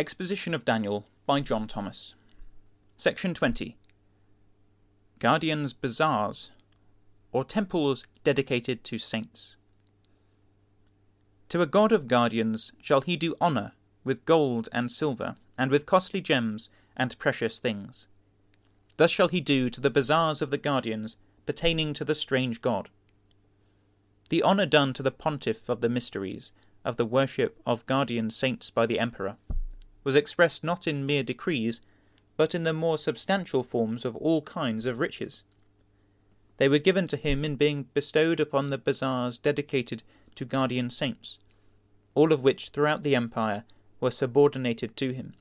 Exposition of Daniel by John Thomas. Section 20. Guardians' Bazaars, or temples dedicated to saints. To a god of guardians shall he do honour with gold and silver, and with costly gems and precious things. Thus shall he do to the bazaars of the guardians pertaining to the strange god. The honour done to the pontiff of the mysteries, of the worship of guardian saints by the emperor, was expressed not in mere decrees, but in the more substantial forms of all kinds of riches. They were given to him in being bestowed upon the bazaars dedicated to guardian saints, all of which throughout the empire were subordinated to him.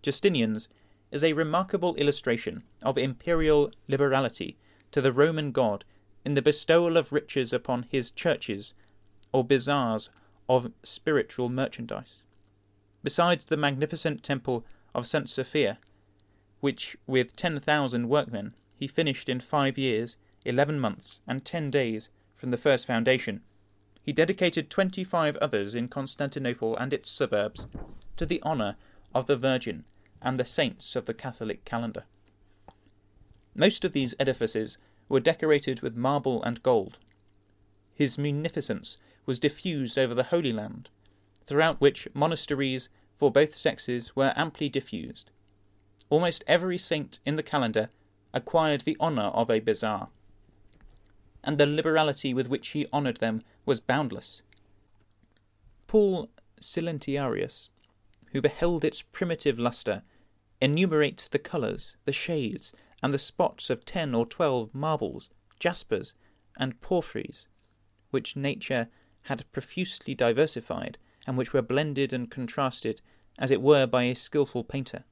Justinian's is a remarkable illustration of imperial liberality to the Roman god in the bestowal of riches upon his churches, or bazaars of spiritual merchandise. Besides the magnificent temple of Saint Sophia, which with 10,000 workmen he finished in 5 years, 11 months, and 10 days from the first foundation, he dedicated 25 others in Constantinople and its suburbs to the honour of the Virgin and the saints of the Catholic calendar. Most of these edifices were decorated with marble and gold. His munificence was diffused over the Holy Land, throughout which monasteries for both sexes were amply diffused. Almost every saint in the calendar acquired the honour of a bazaar, and the liberality with which he honoured them was boundless. Paul Silentiarius, who beheld its primitive lustre, enumerates the colours, the shades, and the spots of 10 or 12 marbles, jaspers, and porphyries, which nature had profusely diversified, and which were blended and contrasted, as it were, by a skilful painter.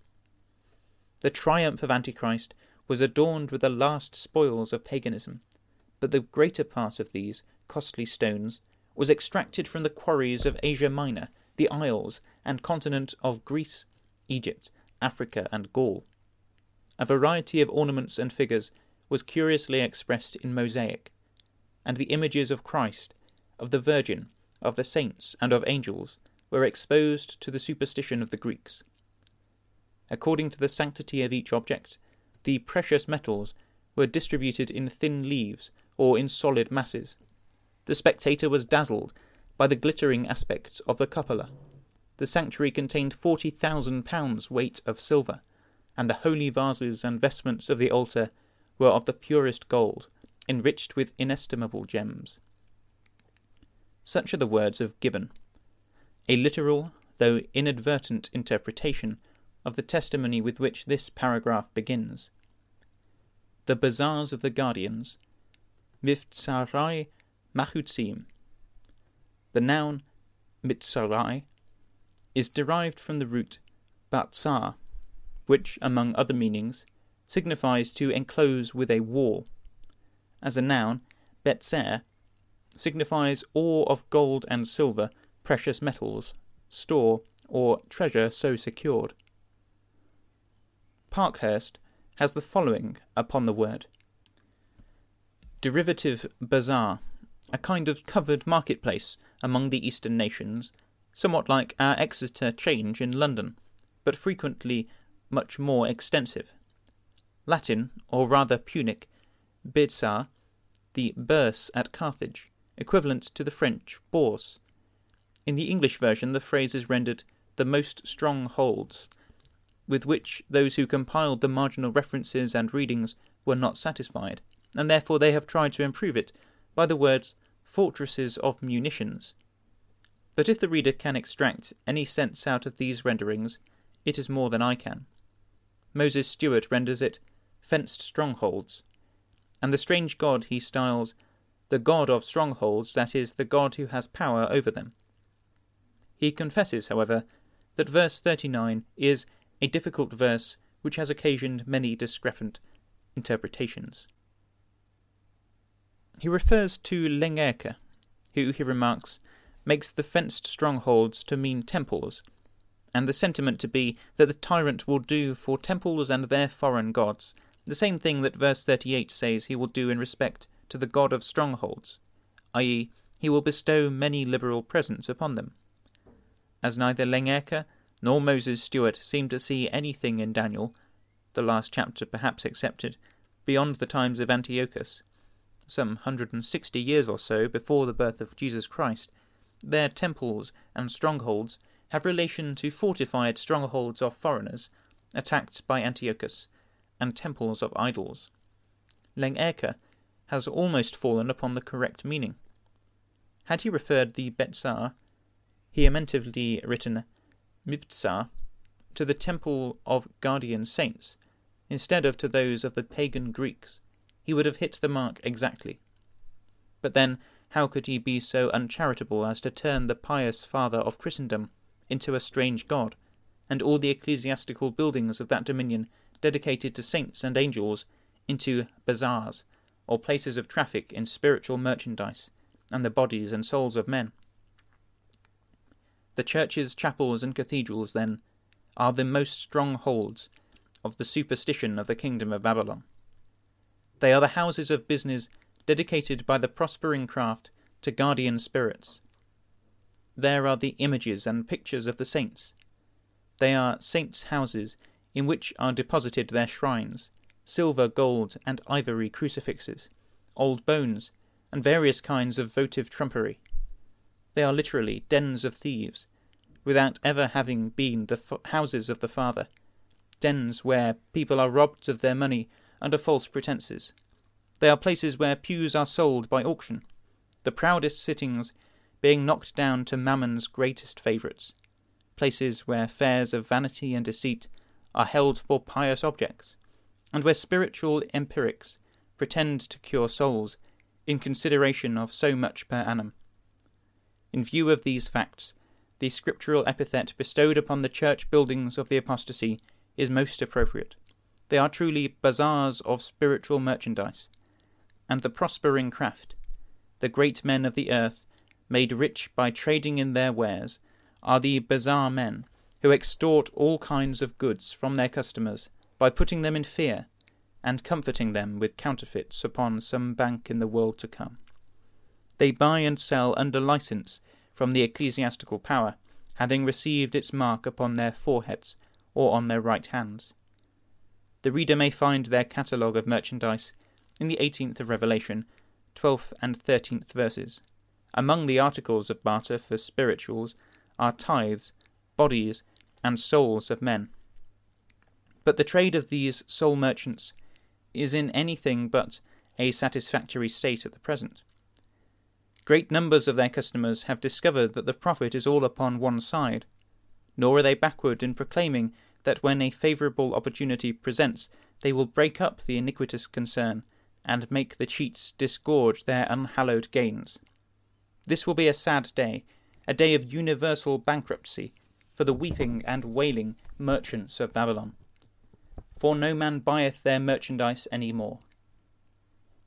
The triumph of Antichrist was adorned with the last spoils of paganism, but the greater part of these costly stones was extracted from the quarries of Asia Minor, the isles and continent of Greece, Egypt, Africa, and Gaul. A variety of ornaments and figures was curiously expressed in mosaic, and the images of Christ, of the Virgin, of the saints, and of angels were exposed to the superstition of the Greeks. According to the sanctity of each object, the precious metals were distributed in thin leaves or in solid masses. The spectator was dazzled by the glittering aspects of the cupola. The sanctuary contained 40,000 pounds weight of silver, and the holy vases and vestments of the altar were of the purest gold, enriched with inestimable gems. Such are the words of Gibbon, a literal, though inadvertent, interpretation of the testimony with which this paragraph begins. The bazaars of the guardians, miftsarai machutzim. The noun mitsarai is derived from the root batsar, which, among other meanings, signifies to enclose with a wall. As a noun, betser signifies ore of gold and silver, precious metals, store, or treasure so secured. Parkhurst has the following upon the word. Derivative bazaar, a kind of covered marketplace among the eastern nations, somewhat like our Exeter change in London, but frequently much more extensive. Latin, or rather Punic, bidsar, the burse at Carthage, equivalent to the French bourse. In the English version the phrase is rendered "the most strong holds," with which those who compiled the marginal references and readings were not satisfied, and therefore they have tried to improve it by the words "fortresses of munitions." But if the reader can extract any sense out of these renderings, it is more than I can. Moses Stuart renders it "fenced strongholds," and the strange god he styles "the god of strongholds," that is, the god who has power over them. He confesses, however, that verse 39 is a difficult verse which has occasioned many discrepant interpretations. He refers to Lengerke, who, he remarks, makes the fenced strongholds to mean temples, and the sentiment to be that the tyrant will do for temples and their foreign gods the same thing that verse 38 says he will do in respect to the god of strongholds, i.e., he will bestow many liberal presents upon them. As neither Lengerke nor Moses Stuart seem to see anything in Daniel, the last chapter perhaps excepted, beyond the times of Antiochus, some 160 years or so before the birth of Jesus Christ. Their temples and strongholds have relation to fortified strongholds of foreigners, attacked by Antiochus, and temples of idols. Lengerke has almost fallen upon the correct meaning. Had he referred the Betsar, he amendmentally written Mivtsar, to the temple of guardian saints, instead of to those of the pagan Greeks, he would have hit the mark exactly. But then, how could he be so uncharitable as to turn the pious father of Christendom into a strange god, and all the ecclesiastical buildings of that dominion dedicated to saints and angels into bazaars, or places of traffic in spiritual merchandise, and the bodies and souls of men? The churches, chapels, and cathedrals, then, are the most strongholds of the superstition of the kingdom of Babylon. They are the houses of business dedicated by the prospering craft to guardian spirits. There are the images and pictures of the saints. They are saints' houses in which are deposited their shrines, silver, gold, and ivory crucifixes, old bones, and various kinds of votive trumpery. They are literally dens of thieves, without ever having been the houses of the Father, dens where people are robbed of their money under false pretences. They are places where pews are sold by auction, the proudest sittings being knocked down to Mammon's greatest favourites, places where fairs of vanity and deceit are held for pious objects, and where spiritual empirics pretend to cure souls in consideration of so much per annum. In view of these facts, the scriptural epithet bestowed upon the church buildings of the apostasy is most appropriate. They are truly bazaars of spiritual merchandise, and the prospering craft, the great men of the earth, made rich by trading in their wares, are the bazaar men who extort all kinds of goods from their customers by putting them in fear and comforting them with counterfeits upon some bank in the world to come. They buy and sell under license from the ecclesiastical power, having received its mark upon their foreheads or on their right hands. The reader may find their catalogue of merchandise in the 18th of Revelation, 12th and 13th verses. Among the articles of barter for spirituals are tithes, bodies, and souls of men. But the trade of these soul merchants is in anything but a satisfactory state at the present. Great numbers of their customers have discovered that the profit is all upon one side, nor are they backward in proclaiming that when a favourable opportunity presents, they will break up the iniquitous concern and make the cheats disgorge their unhallowed gains. This will be a sad day, a day of universal bankruptcy for the weeping and wailing merchants of Babylon. For no man buyeth their merchandise any more.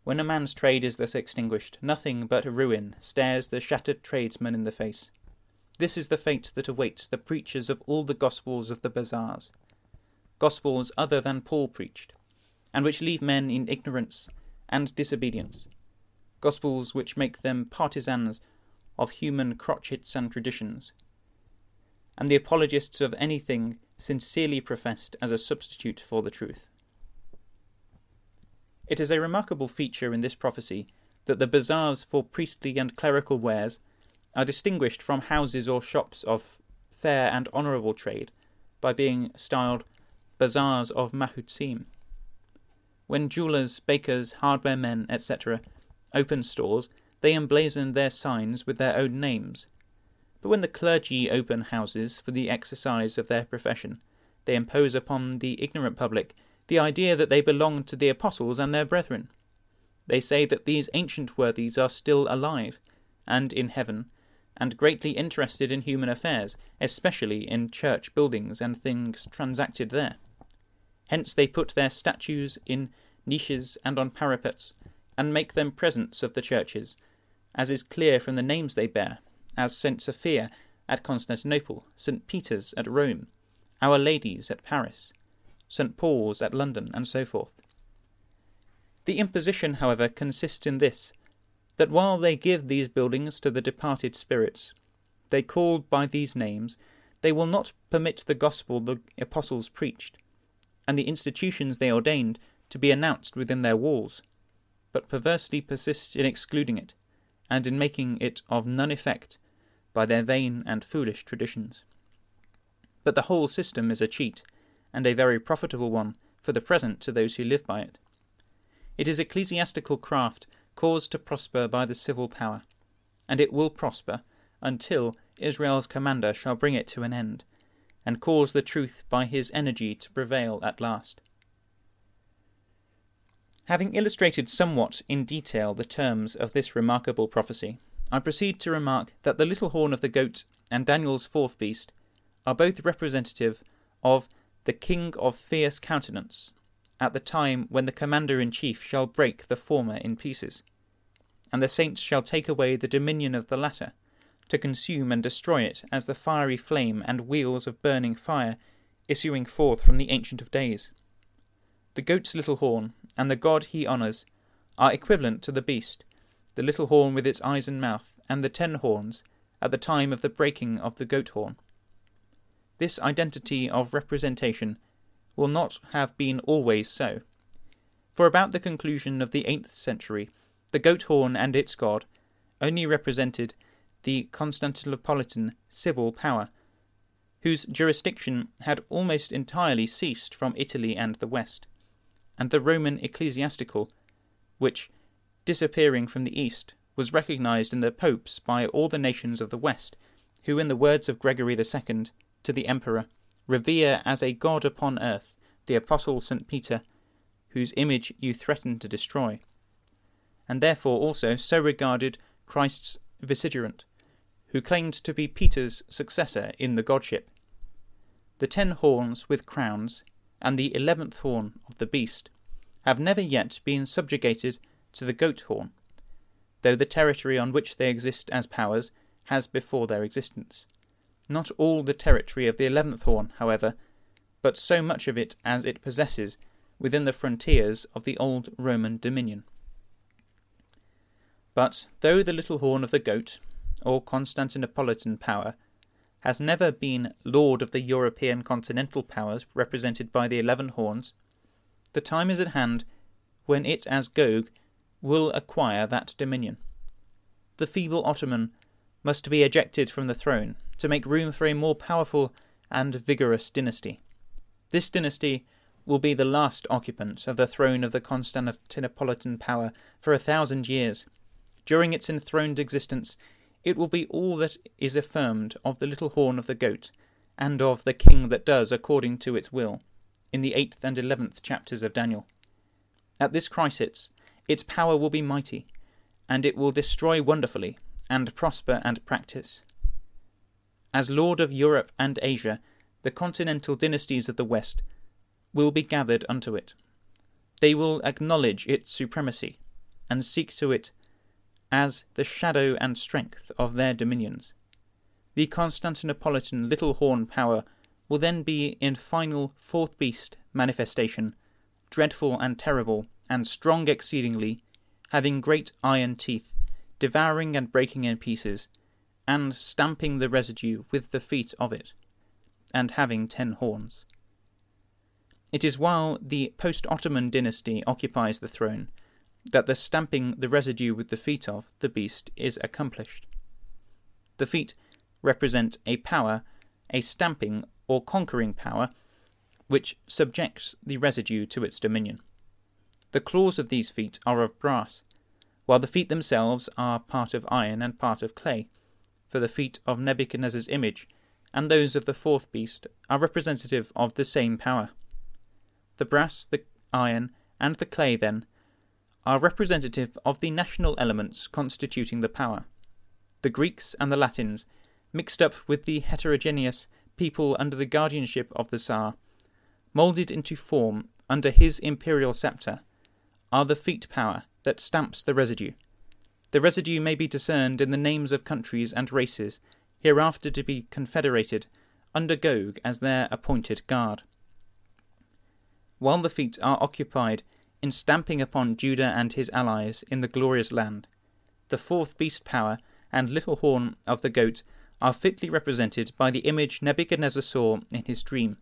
When a man's trade is thus extinguished, nothing but ruin stares the shattered tradesman in the face. This is the fate that awaits the preachers of all the gospels of the bazaars, gospels other than Paul preached, and which leave men in ignorance and disobedience, gospels which make them partisans of human crotchets and traditions, and the apologists of anything sincerely professed as a substitute for the truth. It is a remarkable feature in this prophecy that the bazaars for priestly and clerical wares are distinguished from houses or shops of fair and honourable trade by being styled bazaars of Mahutzim. When jewellers, bakers, hardware men, etc. open stores, they emblazon their signs with their own names. But when the clergy open houses for the exercise of their profession, they impose upon the ignorant public the idea that they belong to the apostles and their brethren. They say that these ancient worthies are still alive, and in heaven, and greatly interested in human affairs, especially in church buildings and things transacted there. Hence they put their statues in niches and on parapets, and make them presents of the churches, as is clear from the names they bear, as Saint Sophia at Constantinople, St. Peter's at Rome, Our Lady's at Paris, St. Paul's at London, and so forth. The imposition, however, consists in this, that while they give these buildings to the departed spirits, they call by these names They will not permit the gospel the apostles preached, and the institutions they ordained to be announced within their walls, but perversely persist in excluding it, and in making it of none effect by their vain and foolish traditions. But the whole system is a cheat, and a very profitable one for the present to those who live by it. It is ecclesiastical craft caused to prosper by the civil power, and it will prosper until Israel's commander shall bring it to an end, and cause the truth by his energy to prevail at last. Having illustrated somewhat in detail the terms of this remarkable prophecy, I proceed to remark that the little horn of the goat and Daniel's fourth beast are both representative of the king of fierce countenance, at the time when the commander-in-chief shall break the former in pieces, and the saints shall take away the dominion of the latter, to consume and destroy it as the fiery flame and wheels of burning fire issuing forth from the Ancient of Days. The goat's little horn, and the god he honours, are equivalent to the beast, the little horn with its eyes and mouth, and the 10 horns, at the time of the breaking of the goat horn. This identity of representation will not have been always so, for about the conclusion of the 8th century, the goat horn and its god only represented the Constantinopolitan civil power, whose jurisdiction had almost entirely ceased from Italy and the West, and the Roman ecclesiastical, which, disappearing from the East, was recognized in their popes by all the nations of the West, who, in the words of Gregory II to the emperor, revere as a god upon earth the apostle St. Peter, whose image you threaten to destroy, and therefore also so regarded Christ's vicegerent, who claimed to be Peter's successor in the godship. The 10 horns with crowns, and the 11th horn of the beast, have never yet been subjugated to the goat horn, though the territory on which they exist as powers has before their existence. Not all the territory of the 11th horn, however, but so much of it as it possesses within the frontiers of the old Roman dominion. But though the little horn of the goat, or Constantinopolitan power, has never been lord of the European continental powers represented by the 11 horns, the time is at hand when it, as Gog, will acquire that dominion. The feeble Ottoman must be ejected from the throne to make room for a more powerful and vigorous dynasty. This dynasty will be the last occupant of the throne of the Constantinopolitan power for 1,000 years. During its enthroned existence, it will be all that is affirmed of the little horn of the goat, and of the king that does according to its will, in the 8th and 11th chapters of Daniel. At this crisis, its power will be mighty, and it will destroy wonderfully, and prosper and practice. As lord of Europe and Asia, the continental dynasties of the West will be gathered unto it. They will acknowledge its supremacy, and seek to it as the shadow and strength of their dominions. The Constantinopolitan little horn power will then be in final fourth beast manifestation, dreadful and terrible, and strong exceedingly, having great iron teeth, devouring and breaking in pieces, and stamping the residue with the feet of it, and having 10 horns. It is while the post-Ottoman dynasty occupies the throne that the stamping the residue with the feet of the beast is accomplished. The feet represent a power, a stamping or conquering power, which subjects the residue to its dominion. The claws of these feet are of brass, while the feet themselves are part of iron and part of clay, for the feet of Nebuchadnezzar's image and those of the fourth beast are representative of the same power. The brass, the iron, and the clay, then, are representative of the national elements constituting the power. The Greeks and the Latins, mixed up with the heterogeneous people under the guardianship of the Tsar, moulded into form under his imperial sceptre, are the feet power that stamps the residue. The residue may be discerned in the names of countries and races hereafter to be confederated under Gog as their appointed guard. While the feet are occupied in stamping upon Judah and his allies in the glorious land, the fourth beast power and little horn of the goat are fitly represented by the image Nebuchadnezzar saw in his dream.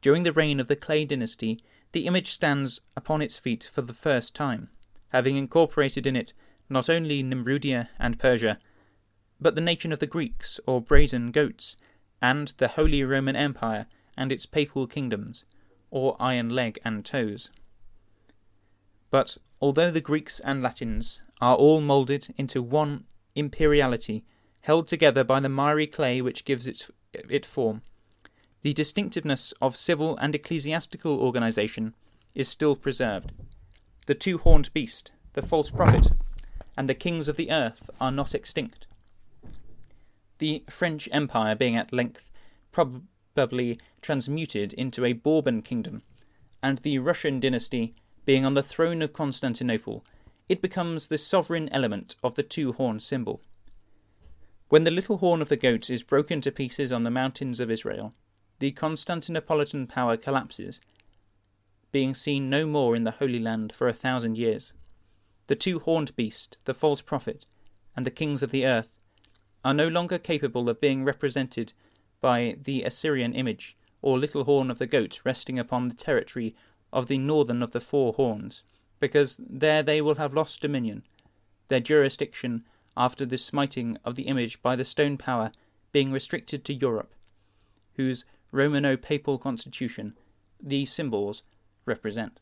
During the reign of the Clay dynasty, the image stands upon its feet for the first time, having incorporated in it not only Nimrudia and Persia, but the nation of the Greeks, or brazen goats, and the Holy Roman Empire and its papal kingdoms, or iron leg and toes. But although the Greeks and Latins are all moulded into one imperiality, held together by the miry clay which gives it form, the distinctiveness of civil and ecclesiastical organisation is still preserved. The two-horned beast, the false prophet, and the kings of the earth are not extinct. The French Empire being at length probably transmuted into a Bourbon kingdom, and the Russian dynasty being on the throne of Constantinople, it becomes the sovereign element of the two-horned symbol. When the little horn of the goat is broken to pieces on the mountains of Israel, the Constantinopolitan power collapses, being seen no more in the Holy Land for 1,000 years. The two-horned beast, the false prophet, and the kings of the earth are no longer capable of being represented by the Assyrian image, or little horn of the goat resting upon the territory of the northern of the four horns, because there they will have lost dominion, their jurisdiction after the smiting of the image by the stone power being restricted to Europe, whose Romano-papal constitution these symbols represent.